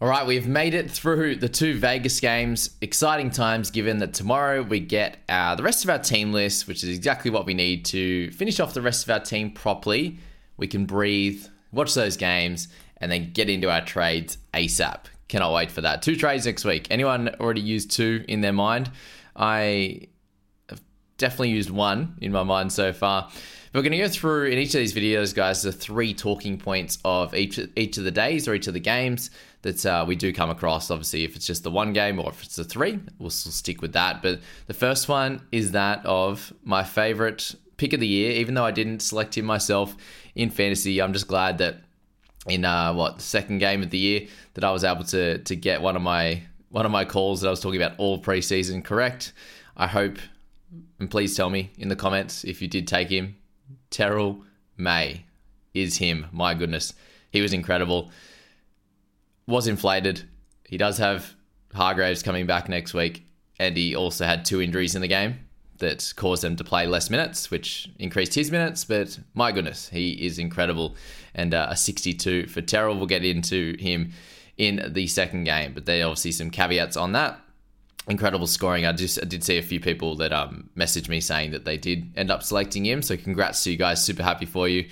All right, we've made it through the 2 Vegas games. Exciting times, given that tomorrow we get the rest of our team list, which is exactly what we need to finish off the rest of our team properly. We can breathe, watch those games, and then get into our trades ASAP. Cannot wait for that. 2 trades next week. Anyone already used 2 in their mind? I have definitely used 1 in my mind so far. We're going to go through in each of these videos, guys, the 3 talking points of each of the days or each of the games that we do come across. Obviously, if it's just the 1 game or if it's the 3, we'll still stick with that. But the first one is that of my favorite pick of the year. Even though I didn't select him myself in fantasy, I'm just glad that in the second game of the year that I was able to get one of my calls that I was talking about all preseason correct. I hope, and please tell me in the comments if you did take him. Terrell May is him. My goodness. He was incredible. Was inflated. He does have Hargraves coming back next week. And he also had 2 injuries in the game that caused him to play less minutes, which increased his minutes. But my goodness, he is incredible. And a 62 for Terrell. We'll get into him in the second game. But there are obviously some caveats on that. Incredible scoring. I did see a few people that messaged me saying that they did end up selecting him. So congrats to you guys. Super happy for you.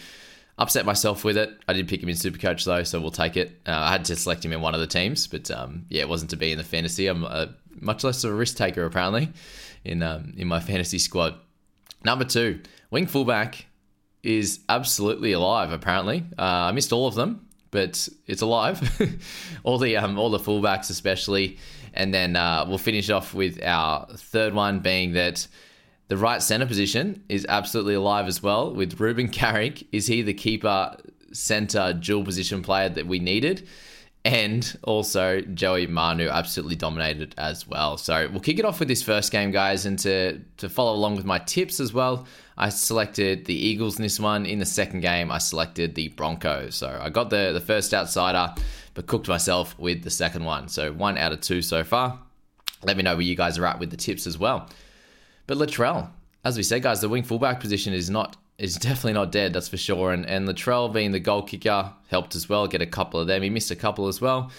Upset myself with it. I did pick him in Supercoach though, so we'll take it. I had to select him in one of the teams, but it wasn't to be in the fantasy. I'm much less of a risk taker apparently in my fantasy squad. Number 2, wing fullback is absolutely alive apparently. I missed all of them, but it's alive. all the fullbacks especially. And then we'll finish off with our third one being that the right center position is absolutely alive as well with Ruben Carrick. Is he the keeper center dual position player that we needed? And also Joey Manu absolutely dominated as well. So we'll kick it off with this first game, guys. And to follow along with my tips as well, I selected the Eagles in this one. In the second game, I selected the Broncos. So I got the first outsider, but cooked myself with the second one. So 1 out of 2 so far. Let me know where you guys are at with the tips as well. But Latrell, as we said, guys, the wing fullback position is definitely not dead, that's for sure. And Latrell being the goal kicker helped as well, get a couple of them. He missed a couple as well.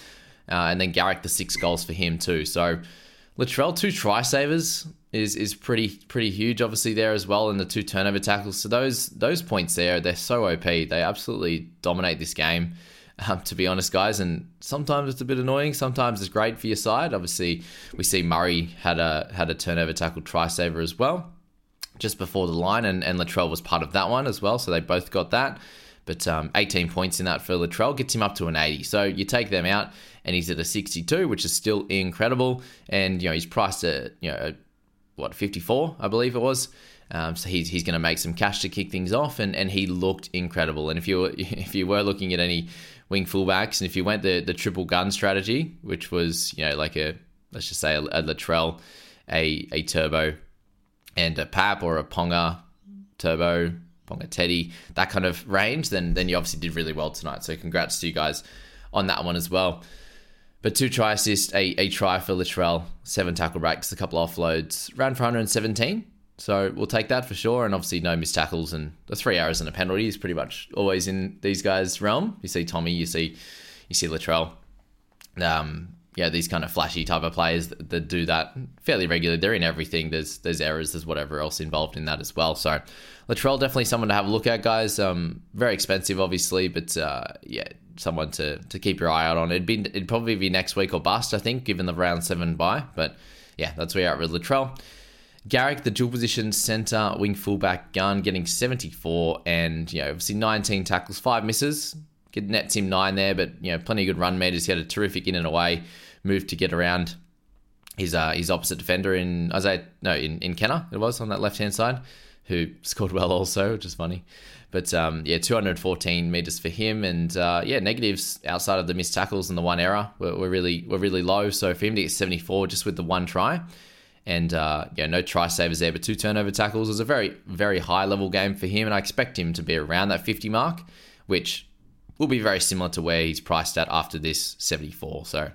And then Garrick, the 6 goals for him too. So Latrell, 2 try savers is pretty huge, obviously, there as well, and the 2 turnover tackles. So those points there, they're so OP. They absolutely dominate this game. To be honest, guys, and sometimes it's a bit annoying. Sometimes it's great for your side. Obviously, we see Murray had a turnover tackle try saver as well, just before the line, and Latrell was part of that one as well. So they both got that. But 18 points in that for Latrell gets him up to an 80. So you take them out and he's at a 62, which is still incredible. And, you know, he's priced at, you know, what, 54, I believe it was. So he's going to make some cash to kick things off. And he looked incredible. And if you were looking at any wing fullbacks, and if you went the triple gun strategy, which was, you know, like a, let's just say a Latrell, a Turbo, and a Pap or a Ponga Turbo, Ponga Teddy, that kind of range, then you obviously did really well tonight. So congrats to you guys on that one as well. But 2 try assists, a try for Latrell, 7 tackle breaks, a couple offloads, ran for 117. So we'll take that for sure. And obviously no missed tackles, and the 3 errors and a penalty is pretty much always in these guys' realm. You see Tommy, you see Latrell. Yeah, these kind of flashy type of players that do that fairly regularly. They're in everything. There's errors. There's whatever else involved in that as well. So Latrell, definitely someone to have a look at, guys. Very expensive, obviously, but yeah, someone to keep your eye out on. It'd probably be next week or bust, I think, given the round 7 bye. But yeah, that's where you're at with Latrell. Garrick, the dual position center, wing fullback gun, getting 74, and you know, obviously 19 tackles, 5 misses. It nets him 9 there, but you know, plenty of good run meters. He had a terrific in and away move to get around his opposite defender in Kennar, it was, on that left hand side, who scored well also, which is funny. But yeah, 214 meters for him, and yeah, negatives outside of the missed tackles and the 1 error were really low. So for him to get 74 just with the 1 try, and yeah, no try savers there, but 2 turnover tackles, was a very, very high level game for him, and I expect him to be around that 50 mark, which will be very similar to where he's priced at after this 74. So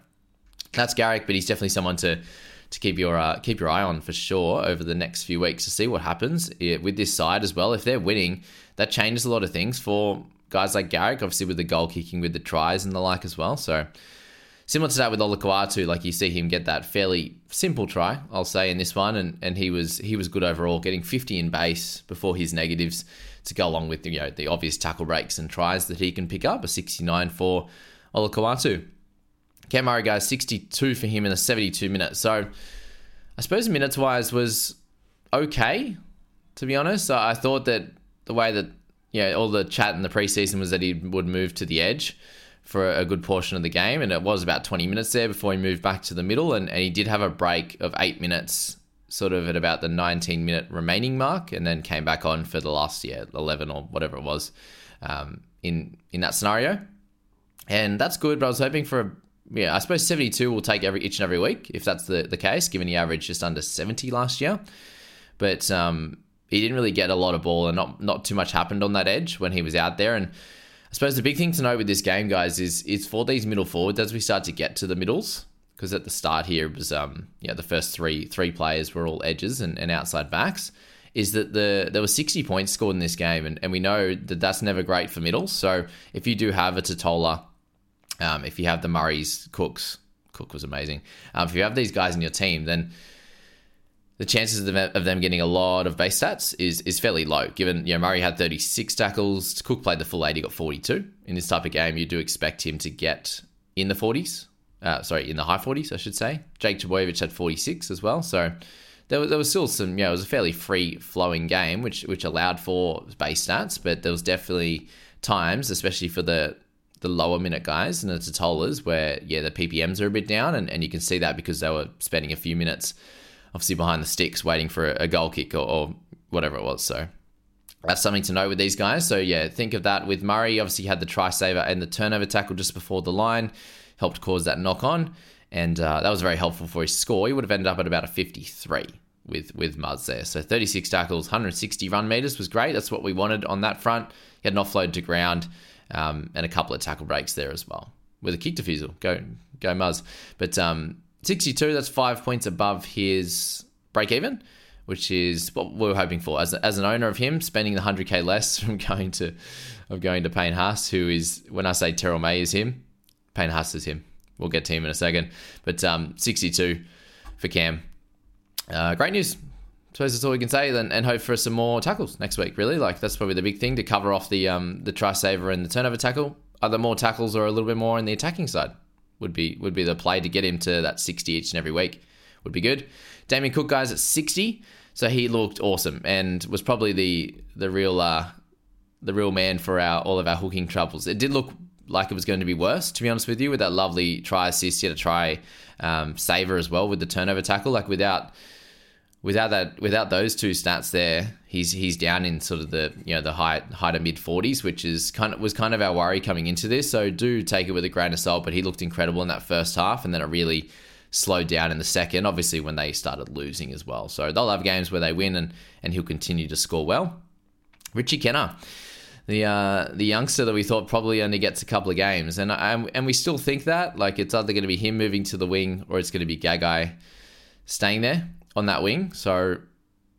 that's Garrick, but he's definitely someone to keep your eye on for sure over the next few weeks to see what happens with this side as well. If they're winning, that changes a lot of things for guys like Garrick, obviously with the goal kicking, with the tries and the like as well. So similar to that with Oluquatu, like you see him get that fairly simple try, I'll say, in this one, and he was good overall, getting 50 in base before his negatives to go along with, you know, the obvious tackle breaks and tries that he can pick up, a 69 for Oluquatu. Cam Murray, guys, 62 for him in a 72 minutes. So I suppose minutes-wise was okay, to be honest. So I thought that the way that, you know, all the chat in the preseason was that he would move to the edge for a good portion of the game, and it was about 20 minutes there before he moved back to the middle, and he did have a break of 8 minutes sort of at about the 19-minute remaining mark, and then came back on for the last, 11 or whatever it was in that scenario. And that's good, but I was hoping for I suppose 72 will take each and every week, if that's the case, given he averaged just under 70 last year. But he didn't really get a lot of ball, and not too much happened on that edge when he was out there. And I suppose the big thing to note with this game, guys, is for these middle forwards, as we start to get to the middles, because at the start here it was the first three players were all edges and outside backs, is that there were 60 points scored in this game, and we know that that's never great for middles. So if you do have a Totola, if you have the Murrays, Cook was amazing. If you have these guys in your team, then the chances of them getting a lot of base stats is fairly low, given, you know, Murray had 36 tackles, Cook played the full 80, got 42. In this type of game, you do expect him to get in the high 40s, I should say. Jake Trbojevic had 46 as well, so there was still some, you know, it was a fairly free-flowing game, which allowed for base stats, but there was definitely times, especially for the lower minute guys and the Totolas, where, yeah, the PPMs are a bit down, and you can see that because they were spending a few minutes obviously behind the sticks waiting for a goal kick or whatever it was. So that's something to note with these guys. So yeah, think of that with Murray. Obviously had the try saver and the turnover tackle just before the line, helped cause that knock on, and that was very helpful for his score. He would have ended up at about a 53 with Muzz there. So 36 tackles, 160 run meters was great. That's what we wanted on that front. He had an offload to ground and a couple of tackle breaks there as well with a kick defusal. Go Muzz. But 62, that's 5 points above his break even, which is what we were hoping for. As an owner of him, spending the 100k less from going to Payne Haas, who is, when I say Terrell May is him, Payne Haas is him. We'll get to him in a second. But 62 for Cam. Great news. I suppose that's all we can say, and hope for some more tackles next week, really. Like, that's probably the big thing to cover off the try saver and the turnover tackle. Either more tackles or a little bit more on the attacking side would be the play to get him to that 60 each and every week. Would be good. Damien Cook, guys, at 60. So he looked awesome and was probably the real the real man for all of our hooking troubles. It did look like it was going to be worse, to be honest with you, with that lovely try assist. You had a try saver as well with the turnover tackle. Like without those two stats there, he's down in sort of the, you know, the high to mid 40s, which is kind of our worry coming into this. So do take it with a grain of salt, but he looked incredible in that first half, and then it really slowed down in the second, obviously when they started losing as well. So they'll have games where they win, and he'll continue to score well. Richie Kennar, the youngster that we thought probably only gets a couple of games, and we still think that, like, it's either going to be him moving to the wing or it's going to be Gagai staying there on that wing. So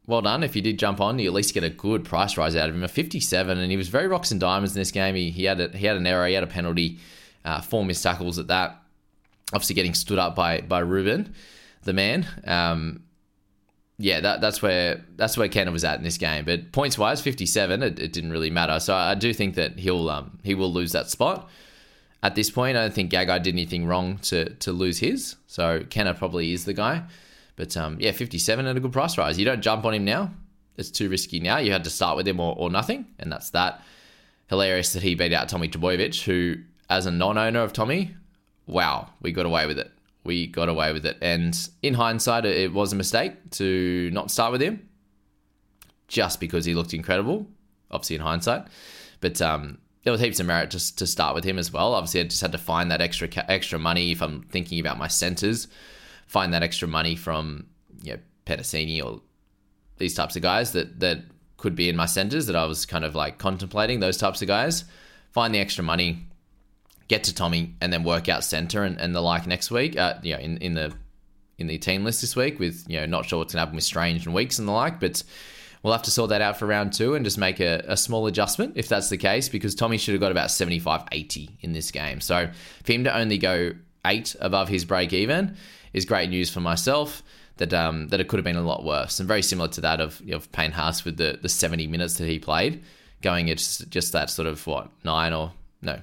well done if you did jump on. You at least get a good price rise out of him. A 57, and he was very rocks and diamonds in this game. He had an error, he had a penalty, 4 missed tackles at that. Obviously getting stood up by Ruben, the man. That's where Kennar was at in this game. But points wise, 57, it didn't really matter. So I do think that he will lose that spot. At this point, I don't think Gagai did anything wrong to lose his. So Kennar probably is the guy. But 57 at a good price rise. You don't jump on him now. It's too risky now. You had to start with him or nothing. And that's that. Hilarious that he beat out Tommy Dubovic, who, as a non-owner of Tommy, wow, we got away with it. We got away with it. And in hindsight, it was a mistake to not start with him just because he looked incredible, obviously in hindsight. But there was heaps of merit just to start with him as well. Obviously, I just had to find that extra money if I'm thinking about my centres, find that extra money from, you know, Petticini or these types of guys that could be in my centres that I was kind of like contemplating, those types of guys. Find the extra money, get to Tommy, and then work out center and the like next week, in the team list this week with, you know, not sure what's going to happen with Strange and Weeks and the like, but we'll have to sort that out for round 2 and just make a small adjustment if that's the case, because Tommy should have got about 75, 80 in this game. So for him to only go 8 above his break even is great news for myself that it could have been a lot worse. And very similar to that of Payne Haas with the 70 minutes that he played, going at just that sort of, 9 or... No,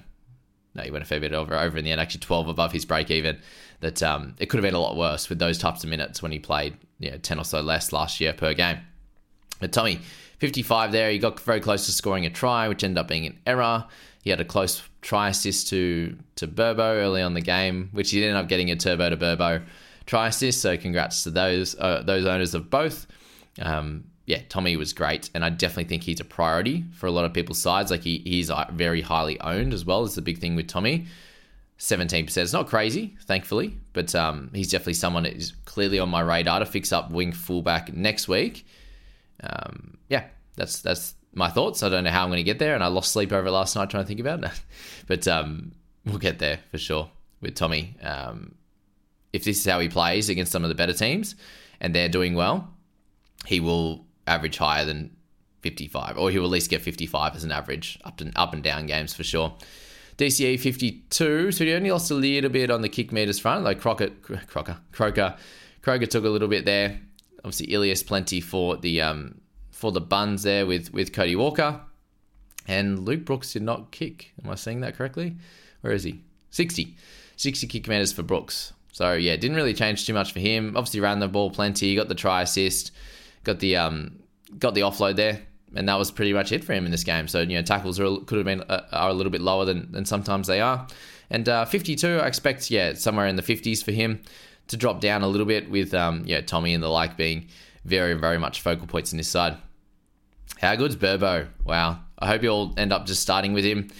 he went a fair bit over in the end, actually 12 above his break even, that it could have been a lot worse with those types of minutes when he played, 10 or so less last year per game. But Tommy, 55 there, he got very close to scoring a try, which ended up being an error. He had a close try assist to Burbo early on the game, which he ended up getting a Turbo to Burbo try assist, so congrats to those owners of both. Tommy was great, and I definitely think he's a priority for a lot of people's sides. Like, he's very highly owned as well. It's the big thing with Tommy. 17%. It's not crazy, thankfully, but he's definitely someone that is clearly on my radar to fix up wing fullback next week. That's my thoughts. I don't know how I'm going to get there, and I lost sleep over it last night trying to think about it. But we'll get there for sure with Tommy. If this is how he plays against some of the better teams and they're doing well, he will average higher than 55, or he'll at least get 55 as an average up and down games for sure. DCE 52, so he only lost a little bit on the kick meters front. Like Croker took a little bit there. Obviously Ilias plenty for the buns there with Cody Walker, and Luke Brooks did not kick. Am I saying that correctly? Where is he? 60 kick meters for Brooks. So yeah, didn't really change too much for him. Obviously ran the ball plenty, got the try assist, got the offload there, and that was pretty much it for him in this game. So, tackles could have been a little bit lower than sometimes they are. And 52, I expect, somewhere in the 50s for him to drop down a little bit with, Tommy and the like being very, very much focal points in this side. How good's Burbo? Wow. I hope you all end up just starting with him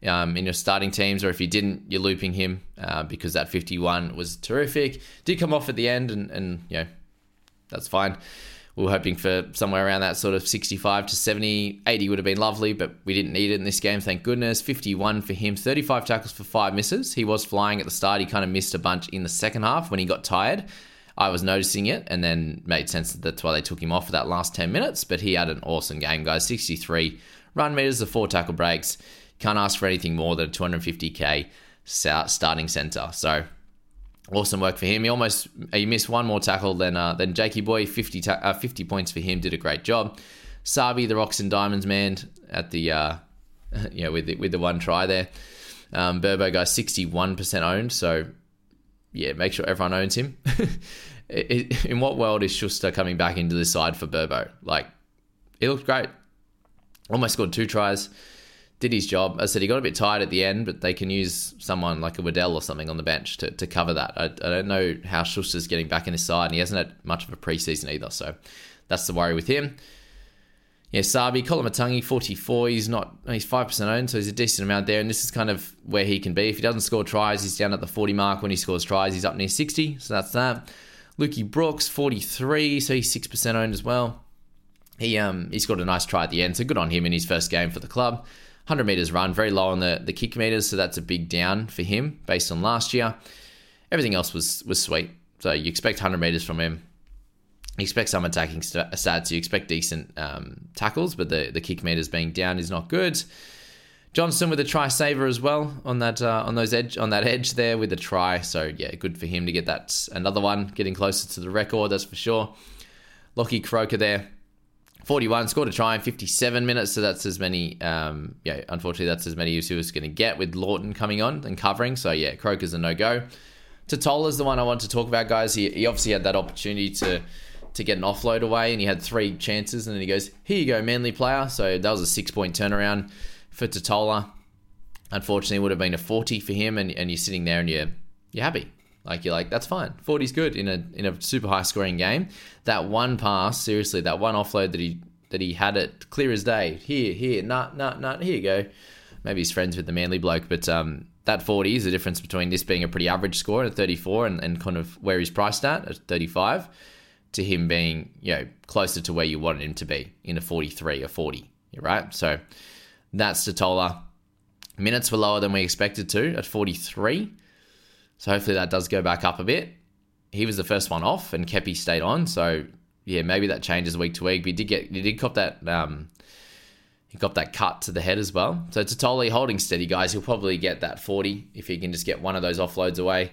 in your starting teams, or if you didn't, you're looping him because that 51 was terrific. Did come off at the end and that's fine. We were hoping for somewhere around that sort of 65 to 70. 80 would have been lovely, but we didn't need it in this game, thank goodness. 51 for him, 35 tackles for 5 misses. He was flying at the start. He kind of missed a bunch in the second half when he got tired. I was noticing it, and then made sense that that's why they took him off for that last 10 minutes, but he had an awesome game, guys. 63 run meters, the 4 tackle breaks. Can't ask for anything more than a 250k starting centre. So awesome work for him. He missed one more tackle than Jakey Boy. 50 points for him. Did a great job. Sabi, the rocks and diamonds man, at the with the one try there. Burbo guy 61% owned. So yeah, make sure everyone owns him. In what world is Schuster coming back into this side for Burbo? Like, he looked great. Almost scored two tries. Did his job. As I said, he got a bit tired at the end, but they can use someone like a Waddell or something on the bench to cover that. I don't know how Schuster's getting back in his side, and he hasn't had much of a preseason either, so that's the worry with him. Yeah, Sabi, Kolamatangi, 44. He's 5% owned, so he's a decent amount there, and this is kind of where he can be. If he doesn't score tries, he's down at the 40 mark. When he scores tries, he's up near 60, so that's that. Lukey Brooks, 43, so he's 6% owned as well. He scored a nice try at the end, so good on him in his first game for the club. 100 metres run, very low on the kick metres, so that's a big down for him based on last year. Everything else was sweet. So you expect 100 metres from him. You expect some attacking stats. You expect decent tackles, but the kick metres being down is not good. Johnson with a try saver as well on that edge there with a try. So, yeah, good for him to get that. Another one, getting closer to the record, that's for sure. Lockie Croker there. 41, scored a try in 57 minutes, so that's as many, unfortunately that's as many as he was going to get with Lawton coming on and covering, so yeah, Croker's a no-go. Totola's the one I want to talk about, guys. He obviously had that opportunity to get an offload away, and he had three chances, and then he goes, here you go, Manly player, so that was a 6-point turnaround for Totola. Unfortunately, it would have been a 40 for him, and you're sitting there and you're happy. Like, you're like, that's fine. 40's good in a super high-scoring game. That one pass, seriously, that one offload that he had it clear as day. Here, nah, here you go. Maybe he's friends with the Manly bloke, but that 40 is the difference between this being a pretty average score at 34 and kind of where he's priced at 35, to him being, closer to where you wanted him to be in a 43 or 40, right? So that's Totola. Minutes were lower than we expected to at 43. So hopefully that does go back up a bit. He was the first one off and Kepi stayed on. So yeah, maybe that changes week to week. But he did cop that cut to the head as well. So Totola holding steady, guys. He'll probably get that 40 if he can just get one of those offloads away.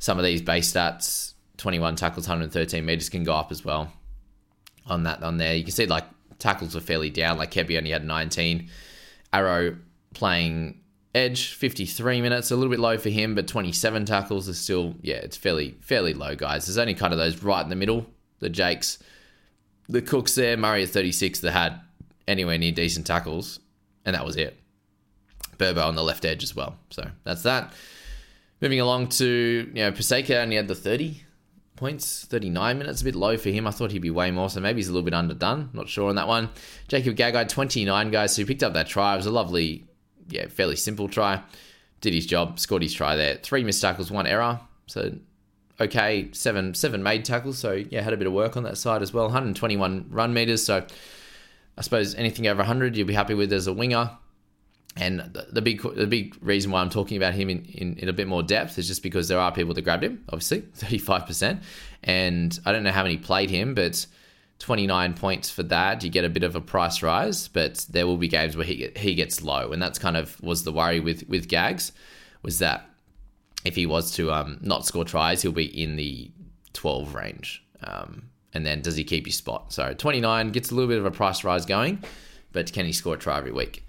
Some of these base stats, 21 tackles, 113 meters can go up as well. On there, you can see like tackles were fairly down. Like Kepi only had 19. Arrow playing edge, 53 minutes, a little bit low for him, but 27 tackles is still, it's fairly low, guys. There's only kind of those right in the middle, the Jakes, the Cooks there, Murray at 36 that had anywhere near decent tackles, and that was it. Burbo on the left edge as well, so that's that. Moving along to, Paseka only had the 30 points, 39 minutes, a bit low for him. I thought he'd be way more, so maybe he's a little bit underdone, not sure on that one. Jacob Gagai, 29 guys, so he picked up that try. It was a lovely, fairly simple try. Did his job, scored his try there. 3 missed tackles, 1 error. So, okay, seven made tackles. So, had a bit of work on that side as well. 121 run meters. So, I suppose anything over 100 you'll be happy with as a winger. And the big reason why I'm talking about him in a bit more depth is just because there are people that grabbed him, obviously, 35%. And I don't know how many played him, but 29 points for that, you get a bit of a price rise, but there will be games where he gets low, and that's kind of was the worry with Gags, was that if he was to not score tries, he'll be in the 12 range, and then does he keep his spot? So 29 gets a little bit of a price rise going, but can he score a try every week?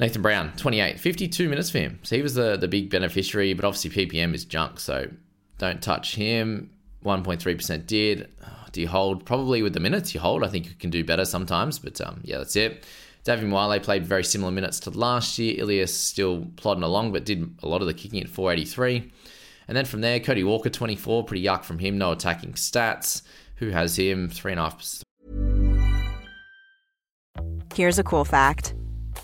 Nathan Brown, 28, 52 minutes for him, so he was the big beneficiary, but obviously PPM is junk, so don't touch him. 1.3% did. Do you hold? Probably with the minutes you hold. I think you can do better sometimes, but that's it. Davy Moale played very similar minutes to last year. Ilias still plodding along, but did a lot of the kicking at 483. And then from there, Cody Walker, 24. Pretty yuck from him. No attacking stats. Who has him? 3.5%. Here's a cool fact.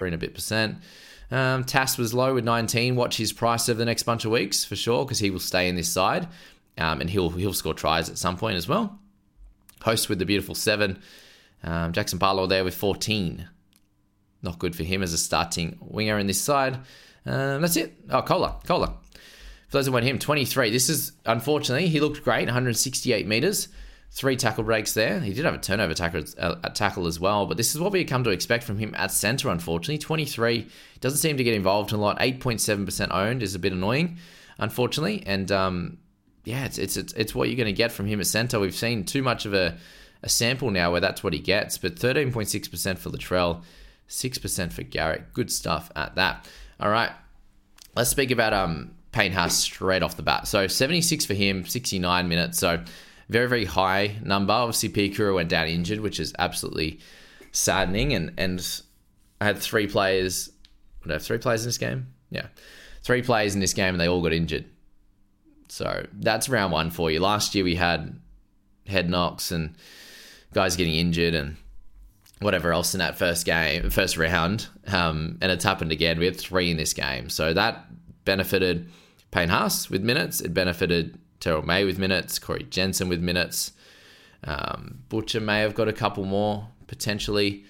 3% and a bit. Tas was low with 19. Watch his price over the next bunch of weeks for sure, because he will stay in this side, and he'll score tries at some point as well. Host with the beautiful 7. Jackson Barlow there with 14. Not good for him as a starting winger in this side. That's it. Oh, Kohler. For those who want him, 23. This is, unfortunately, he looked great, 168 metres. 3 tackle breaks there. He did have a turnover tackle as well, but this is what we come to expect from him at centre, unfortunately. 23, doesn't seem to get involved a lot. 8.7% owned is a bit annoying, unfortunately. And, yeah, it's what you're going to get from him at centre. We've seen too much of a sample now where that's what he gets, but 13.6% for Latrell, 6% for Garrick. Good stuff at that. All right, let's speak about Payne Haas straight off the bat. So 76 for him, 69 minutes. So very, very high number. Obviously, Pikura went down injured, which is absolutely saddening. And I had 3 players. Would I have 3 players in this game? Yeah. 3 players in this game, and they all got injured. So that's round 1 for you. Last year, we had head knocks and guys getting injured and whatever else in that first round. And it's happened again. We had 3 in this game. So that benefited Payne Haas with minutes. It benefited Terrell May with minutes. Corey Jensen with minutes. Butcher may have got a couple more potentially.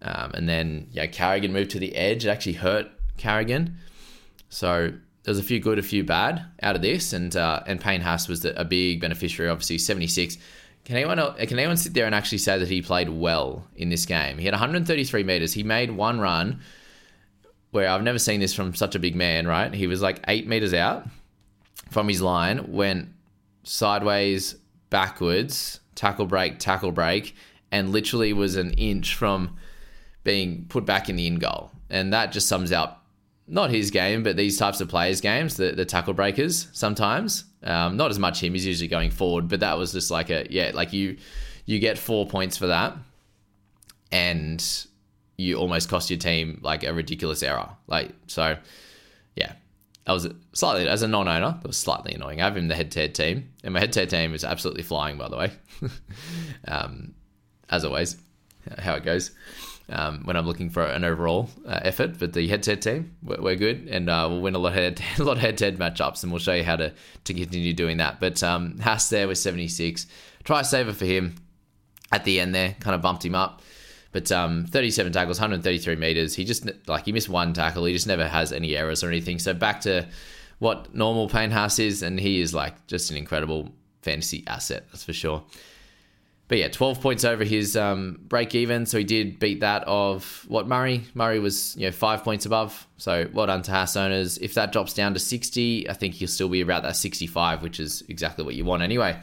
And then Carrigan moved to the edge. It actually hurt Carrigan. So there's a few good, a few bad out of this. And Payne Haas was a big beneficiary, obviously, 76. Can anyone sit there and actually say that he played well in this game? He had 133 metres. He made one run where I've never seen this from such a big man, right? He was like 8 metres out from his line, went sideways, backwards, tackle break, and literally was an inch from being put back in the in goal. And that just sums up not his game, but these types of players' games, the tackle breakers sometimes. Not as much him, he's usually going forward, but that was just like you get 4 points for that, and you almost cost your team like a ridiculous error. That was slightly, as a non-owner, that was slightly annoying. I have him in the head-to-head team, and my head-to-head team is absolutely flying, by the way. As always, how it goes when I'm looking for an overall effort. But the head-to-head team, we're good, and we'll win a lot of head-to-head matchups, and we'll show you how to continue doing that. But Haas there was 76. Try saver for him at the end there, kind of bumped him up. But 37 tackles, 133 metres. He just, he missed one tackle. He just never has any errors or anything. So back to what normal Payne Haas is, and he is, just an incredible fantasy asset, that's for sure. But, 12 points over his break-even. So he did beat that of Murray. Murray was, 5 points above. So well done to Haas owners. If that drops down to 60, I think he'll still be about that 65, which is exactly what you want anyway.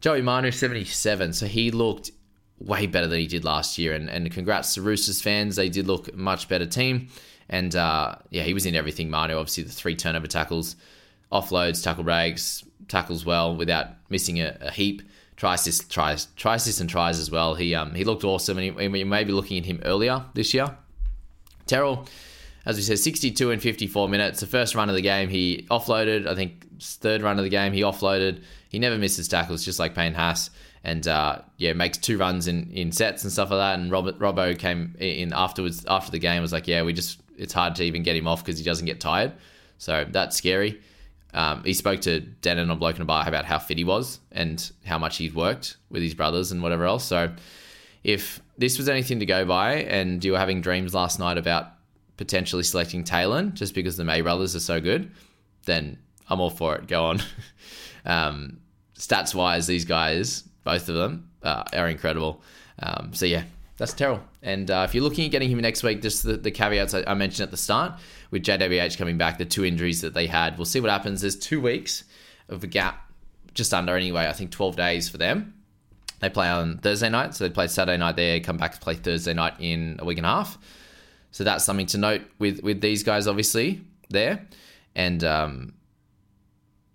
Joey Manu, 77. So he looked way better than he did last year, and congrats to Roosters fans. They did look a much better team, and he was in everything, Manu. Obviously the 3 turnover tackles, offloads, tackle breaks, tackles well without missing a heap, tries and tries as well. He looked awesome, and we may be looking at him earlier this year. Terrell, as we said, 62 and 54 minutes. The first run of the game, he offloaded. I think third run of the game, he offloaded. He never misses tackles, just like Payne Haas. And, makes 2 runs in sets and stuff like that. And Robbo came in afterwards, after the game, was like, it's hard to even get him off because he doesn't get tired. So that's scary. He spoke to Denon on Bloke in a Bar about how fit he was and how much he'd worked with his brothers and whatever else. So if this was anything to go by, and you were having dreams last night about potentially selecting Taylor just because the May brothers are so good, then I'm all for it. Go on. Stats-wise, these guys, both of them, are incredible. That's Terrell. And if you're looking at getting him next week, just the caveats I mentioned at the start, with JWH coming back, the 2 injuries that they had, we'll see what happens. There's 2 weeks of a gap, just under anyway, I think 12 days for them. They play on Thursday night, so they play Saturday night there, come back to play Thursday night in a week and a half. So that's something to note with these guys, obviously, there. And,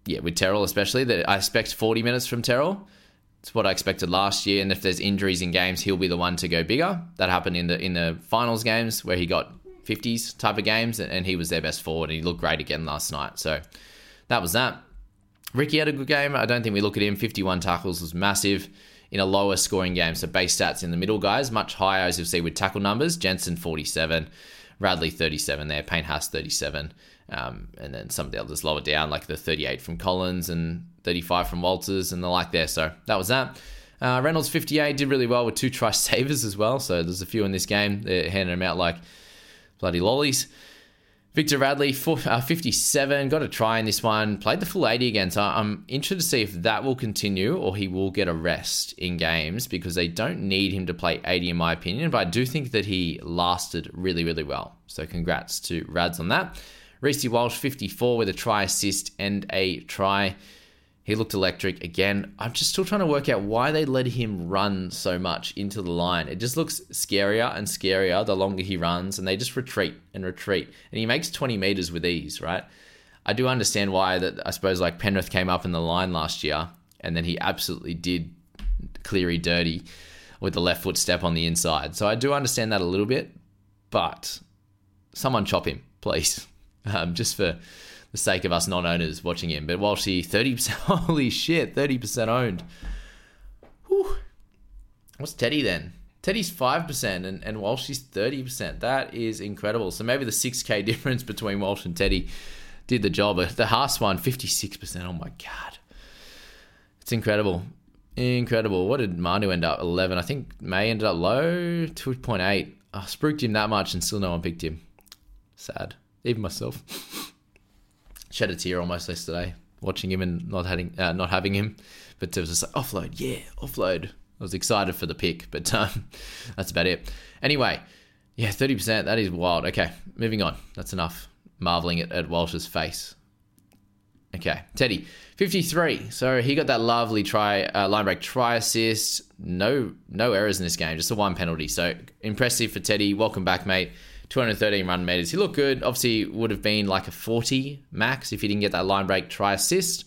with Terrell especially, that I expect 40 minutes from Terrell. It's what I expected last year, and if there's injuries in games, he'll be the one to go bigger. That happened in the finals games where he got 50s type of games, and he was their best forward, and he looked great again last night. So that was that. Ricky had a good game. I don't think we look at him. 51 tackles was massive in a lower scoring game. So base stats in the middle, guys, much higher, as you'll see, with tackle numbers. Jensen, 47. Radley 37 there, Payne Haas 37, and then some of the others lower down, like the 38 from Collins and 35 from Walters and the like there. So that was that. Reynolds 58 did really well with 2 try savers as well. So there's a few in this game. They're handing them out like bloody lollies. Victor Radley, 57, got a try in this one, played the full 80 again. So I'm interested to see if that will continue or he will get a rest in games, because they don't need him to play 80 in my opinion. But I do think that he lasted really, really well. So congrats to Rads on that. Reece Walsh, 54 with a try assist and a try. He looked electric again. I'm just still trying to work out why they let him run so much into the line. It just looks scarier and scarier the longer he runs, and they just retreat and retreat. And he makes 20 meters with ease, right? I do understand why that, I suppose, like Penrith came up in the line last year, and then he absolutely did Cleary dirty with the left foot step on the inside. So I do understand that a little bit, but someone chop him, please. Just for the sake of us non-owners watching him. But Walsh, 30%, holy shit, 30% owned. Whew. What's Teddy then? Teddy's 5% and Walsh is 30%. That is incredible. So maybe the 6K difference between Walsh and Teddy did the job. The Haas one, 56%. Oh my God. It's incredible. Incredible. What did Manu end up? 11. I think May ended up low, 2.8. I spooked him that much and still no one picked him. Sad. Even myself. Shed a tear almost yesterday, watching him and not having him. But it was just like, offload, yeah, offload. I was excited for the pick, but that's about it. Anyway, yeah, 30%, that is wild. Okay, moving on. That's enough marveling at Walsh's face. Okay, Teddy, 53. So he got that lovely try, line break try assist. No errors in this game, just the one penalty. So impressive for Teddy. Welcome back, mate. 213 run meters. He looked good. Obviously, would have been like a 40 max if he didn't get that line break try assist.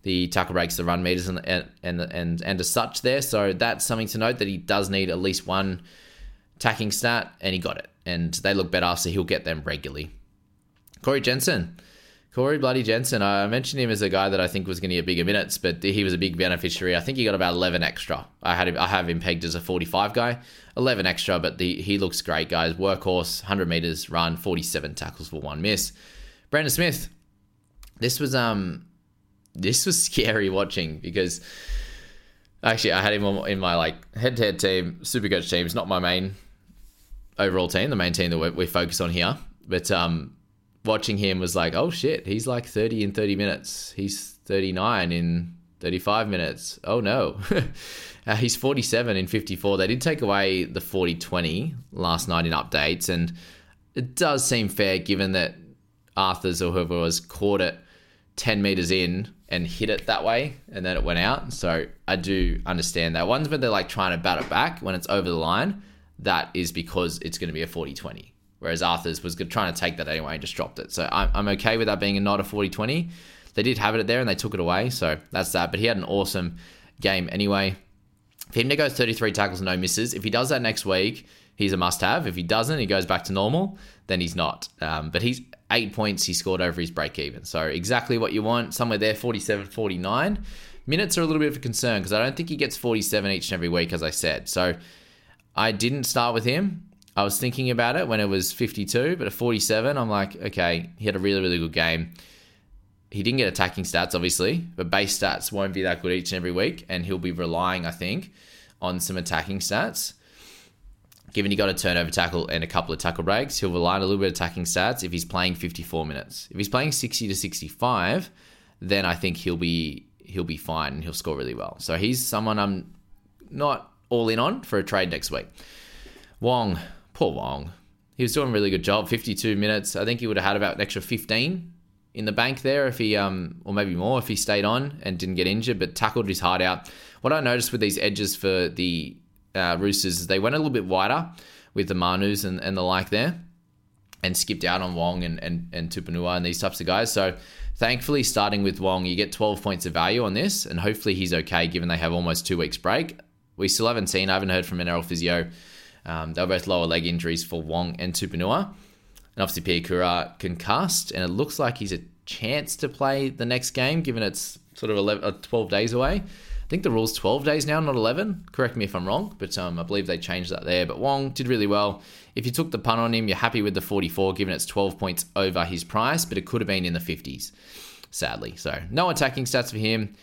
The tackle breaks the run meters and as such there. So that's something to note, that he does need at least one tacking stat, and he got it. And they look better, so he'll get them regularly. Corey Jensen. Corey bloody Jensen. I mentioned him as a guy that I think was going to get bigger minutes, but he was a big beneficiary. I think he got about 11 extra. I have him pegged as a 45 guy. 11 extra, but he looks great, guys. Workhorse, 100 meters run, 47 tackles for 1 miss. Brandon Smith. This was scary watching, because actually I had him in my like head-to-head team, Supercoach teams, not my main overall team, the main team that we focus on here. But watching him was like, oh shit, he's like 30 in 30 minutes. He's 39 in 35 minutes. Oh no. He's 47 in 54. They did take away the 40-20 last night in updates, and it does seem fair given that Arthurs or whoever was caught it 10 meters in and hit it that way, and then it went out. So I do understand that. Ones when they're like trying to bat it back when it's over the line, that is because it's going to be a 40-20. Whereas Arthurs was trying to take that anyway and just dropped it. So I'm okay with that being a not a 40-20. They did have it there and they took it away. So that's that. But he had an awesome game anyway. For him to go 33 tackles and no misses, if he does that next week, he's a must-have. If he doesn't, he goes back to normal, then he's not. But he's 8 points he scored over his break-even. So exactly what you want. Somewhere there, 47, 49. Minutes are a little bit of a concern because I don't think he gets 47 each and every week, as I said. So I didn't start with him. I was thinking about it when it was 52, but at 47, I'm like, okay, he had a really, really good game. He didn't get attacking stats, obviously, but base stats won't be that good each and every week, and he'll be relying, I think, on some attacking stats. Given he got a turnover tackle and a couple of tackle breaks, he'll rely on a little bit of attacking stats if he's playing 54 minutes. If he's playing 60 to 65, then I think he'll be fine and he'll score really well. So he's someone I'm not all in on for a trade next week. Wong. Poor Wong. He was doing a really good job. 52 minutes. I think he would have had about an extra 15 in the bank there if he, or maybe more if he stayed on and didn't get injured, but tackled his heart out. What I noticed with these edges for the Roosters is they went a little bit wider with the Manus and the like there, and skipped out on Wong and Tupanua and these types of guys. So thankfully, starting with Wong, you get 12 points of value on this, and hopefully he's okay given they have almost 2 weeks break. I haven't heard from NRL physio. They were both lower leg injuries for Wong and Tupanua. And obviously Pikura concussed, and it looks like he's a chance to play the next game, given it's sort of 12 days away. think the rule's 12 days now, not 11. Correct me if I'm wrong, but I believe they changed that there. But Wong did really well. If you took the punt on him, you're happy with the 44, given it's 12 points over his price, but it could have been in the 50s, sadly. So no attacking stats for him.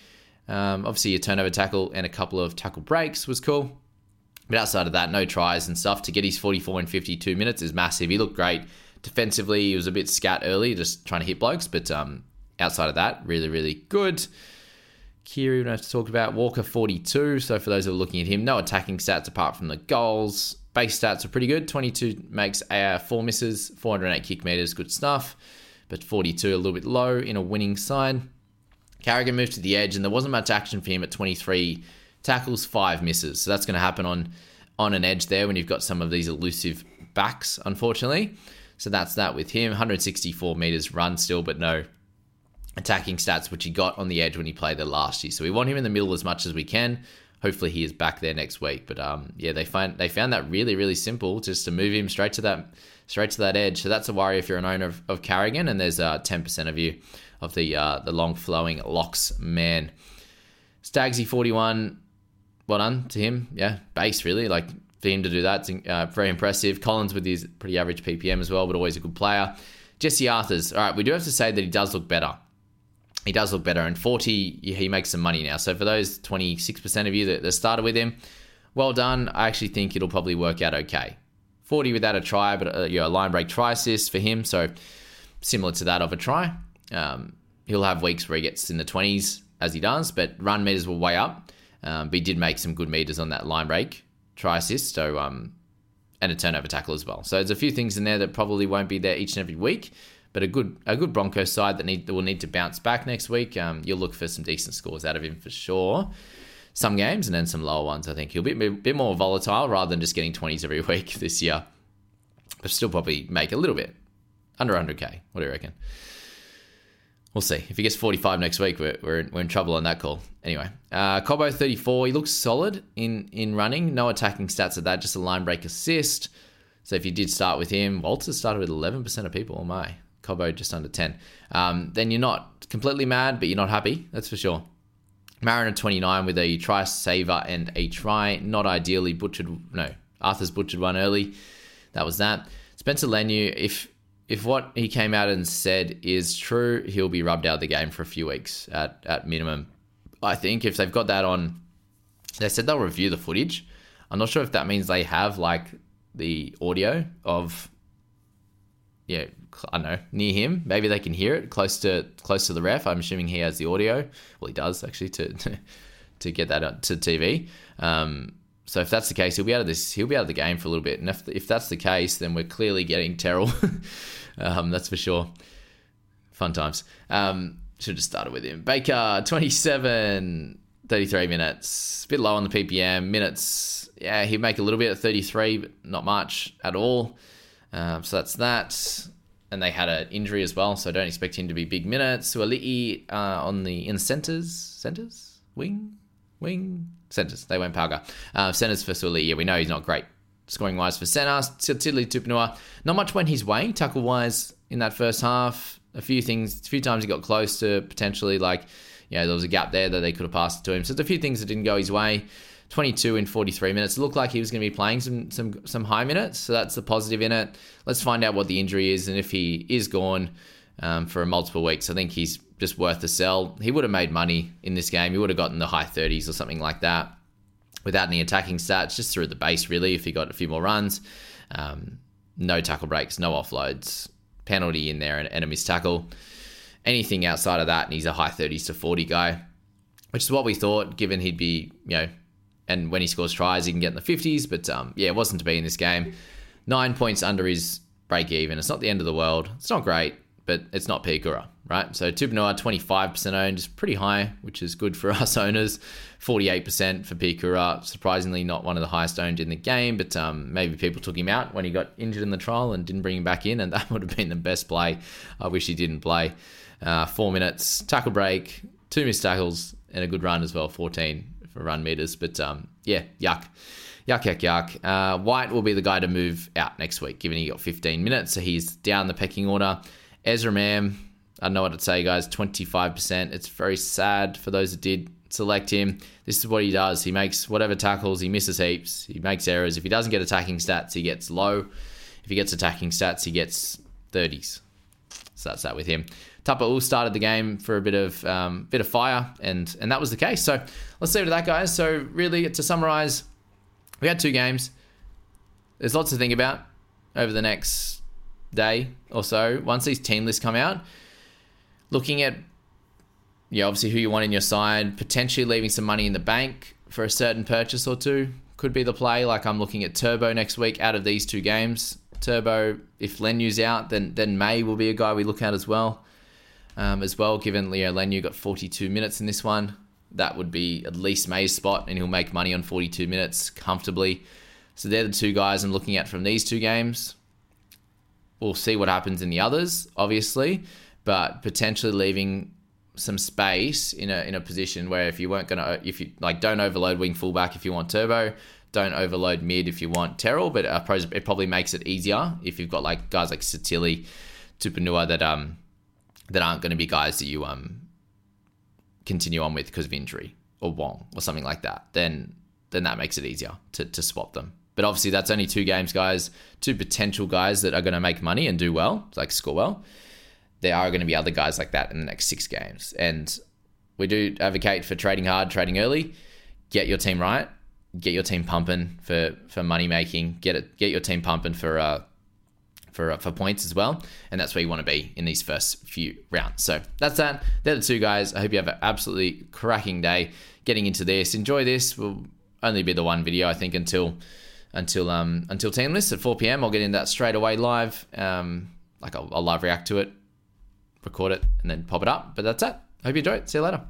Obviously, your turnover tackle and a couple of tackle breaks was cool. But outside of that, no tries and stuff. To get his 44 in 52 minutes is massive. He looked great. Defensively, he was a bit scat early, just trying to hit blokes. But outside of that, really, really good. Kiri, we don't have to talk about. Walker, 42. So for those who are looking at him, no attacking stats apart from the goals. Base stats are pretty good. 22 makes 4 misses, 408 kick meters, good stuff. But 42, a little bit low in a winning side. Carrigan moved to the edge, and there wasn't much action for him at 23 tackles, 5 misses. So that's going to happen on an edge there when you've got some of these elusive backs, unfortunately. So that's that with him. 164 meters run still, but no attacking stats, which he got on the edge when he played there last year. So we want him in the middle as much as we can. Hopefully he is back there next week. But yeah, they found that really, really simple, just to move him straight to that edge. So that's a worry if you're an owner of Carrigan, and there's 10% of you of the long flowing locks man. Stagsy 41, well done to him. Yeah, base really, like for him to do that, it's very impressive. Collins with his pretty average PPM as well, but always a good player. Jesse Arthurs, all right, we do have to say that he does look better. He does look better, and 40, he makes some money now. So for those 26% of you that started with him, well done. I actually think it'll probably work out okay. 40 without a try, but a line break try assist for him, so similar to that of a try. He'll have weeks where he gets in the 20s, as he does, but run meters were way up, but he did make some good meters on that line break try assist, so and a turnover tackle as well. So there's a few things in there that probably won't be there each and every week, but a good Broncos side that will need to bounce back next week. You'll look for some decent scores out of him for sure. Some games and then some lower ones, I think. He'll be a bit more volatile rather than just getting 20s every week this year, but still probably make a little bit, under 100K. What do you reckon? We'll see. If he gets 45 next week, we're in trouble on that call. Anyway, Cobo 34. He looks solid in running. No attacking stats at that, just a line break assist. So if you did start with him, Walter started with 11% of people. Oh my. Cobo just under 10. Then you're not completely mad, but you're not happy. That's for sure. Mariner 29 with a try saver and a try. Not ideally butchered. No, Arthur's butchered one early. That was that. Spencer Lenu, If what he came out and said is true, he'll be rubbed out of the game for a few weeks at minimum. I think if they've got that on, they said they'll review the footage. I'm not sure if that means they have like the audio of, I don't know, near him. Maybe they can hear it close to the ref. I'm assuming he has the audio. Well, he does actually to get that on to TV. So if that's the case, he'll be out of the game for a little bit. And if that's the case, then we're clearly getting Terrell. That's for sure. Fun times. Should have started with him. Baker, 27, 33 minutes. A bit low on the PPM. Minutes, yeah, he'd make a little bit at 33, but not much at all. So that's that. And they had an injury as well, so I don't expect him to be big minutes. Suali'i in the centres. Centres? Wing? Centers. They went Pauga. Centers for Suali. Yeah, we know he's not great scoring-wise for centers. Tiddly Tupanua. Not much went his way, tackle-wise, in that first half. A few times he got close to potentially, there was a gap there that they could have passed to him. So there's a few things that didn't go his way. 22 in 43 minutes. It looked like he was going to be playing some high minutes, so that's the positive in it. Let's find out what the injury is and if he is gone for multiple weeks. I think he's just worth a sell. He would have made money in this game. He would have gotten the high 30s or something like that without any attacking stats, just through the base, really, if he got a few more runs. No tackle breaks, no offloads, penalty in there and a missed tackle. Anything outside of that, and he's a high 30s to 40 guy, which is what we thought, given he'd be, and when he scores tries, he can get in the 50s. But, it wasn't to be in this game. 9 points under his break even. It's not the end of the world. It's not great, but it's not Pikura, right? So Tupanua, 25% owned, is pretty high, which is good for us owners. 48% for Pikura, surprisingly not one of the highest owned in the game, but maybe people took him out when he got injured in the trial and didn't bring him back in, and that would have been the best play. I wish he didn't play. 4 minutes, tackle break, 2 missed tackles, and a good run as well, 14 for run meters. But yuck. Yuck. White will be the guy to move out next week, given he got 15 minutes, so he's down the pecking order. Ezra Mam, I don't know what to say, guys, 25%. It's very sad for those that did select him. This is what he does. He makes whatever tackles. He misses heaps. He makes errors. If he doesn't get attacking stats, he gets low. If he gets attacking stats, he gets 30s. So that's that with him. Tupanua started the game for a bit of fire, and that was the case. So let's leave it at that, guys. So really, to summarise, we had two games. There's lots to think about over the next day or so. Once these team lists come out, looking at, yeah, obviously who you want in your side, potentially leaving some money in the bank for a certain purchase or two could be the play. Like, I'm looking at Turbo next week out of these two games. Turbo, if Lenu's out, then May will be a guy we look at as well. Given Leo Lenu got 42 minutes in this one, that would be at least May's spot, and he'll make money on 42 minutes comfortably. So they're the two guys I'm looking at from these two games. We'll see what happens in the others, obviously, but potentially leaving some space in a position where if you don't overload wing fullback if you want Turbo, don't overload mid if you want Terrell, but it probably makes it easier if you've got like guys like Satili, Tupanua that aren't going to be guys that you continue on with because of injury, or Wong or something like that. Then that makes it easier to swap them. But obviously that's only two games, guys. Two potential guys that are going to make money and do well, like score well. There are going to be other guys like that in the next 6 games. And we do advocate for trading hard, trading early. Get your team right. Get your team pumping for money making. Get your team pumping for points as well. And that's where you want to be in these first few rounds. So that's that. They're the two guys. I hope you have an absolutely cracking day getting into this. Enjoy this. We'll only be the one video, I think, until team lists at 4 p.m. I'll get into that straight away live. I'll live react to it, record it, and then pop it up. But that's it. Hope you enjoy it. See you later.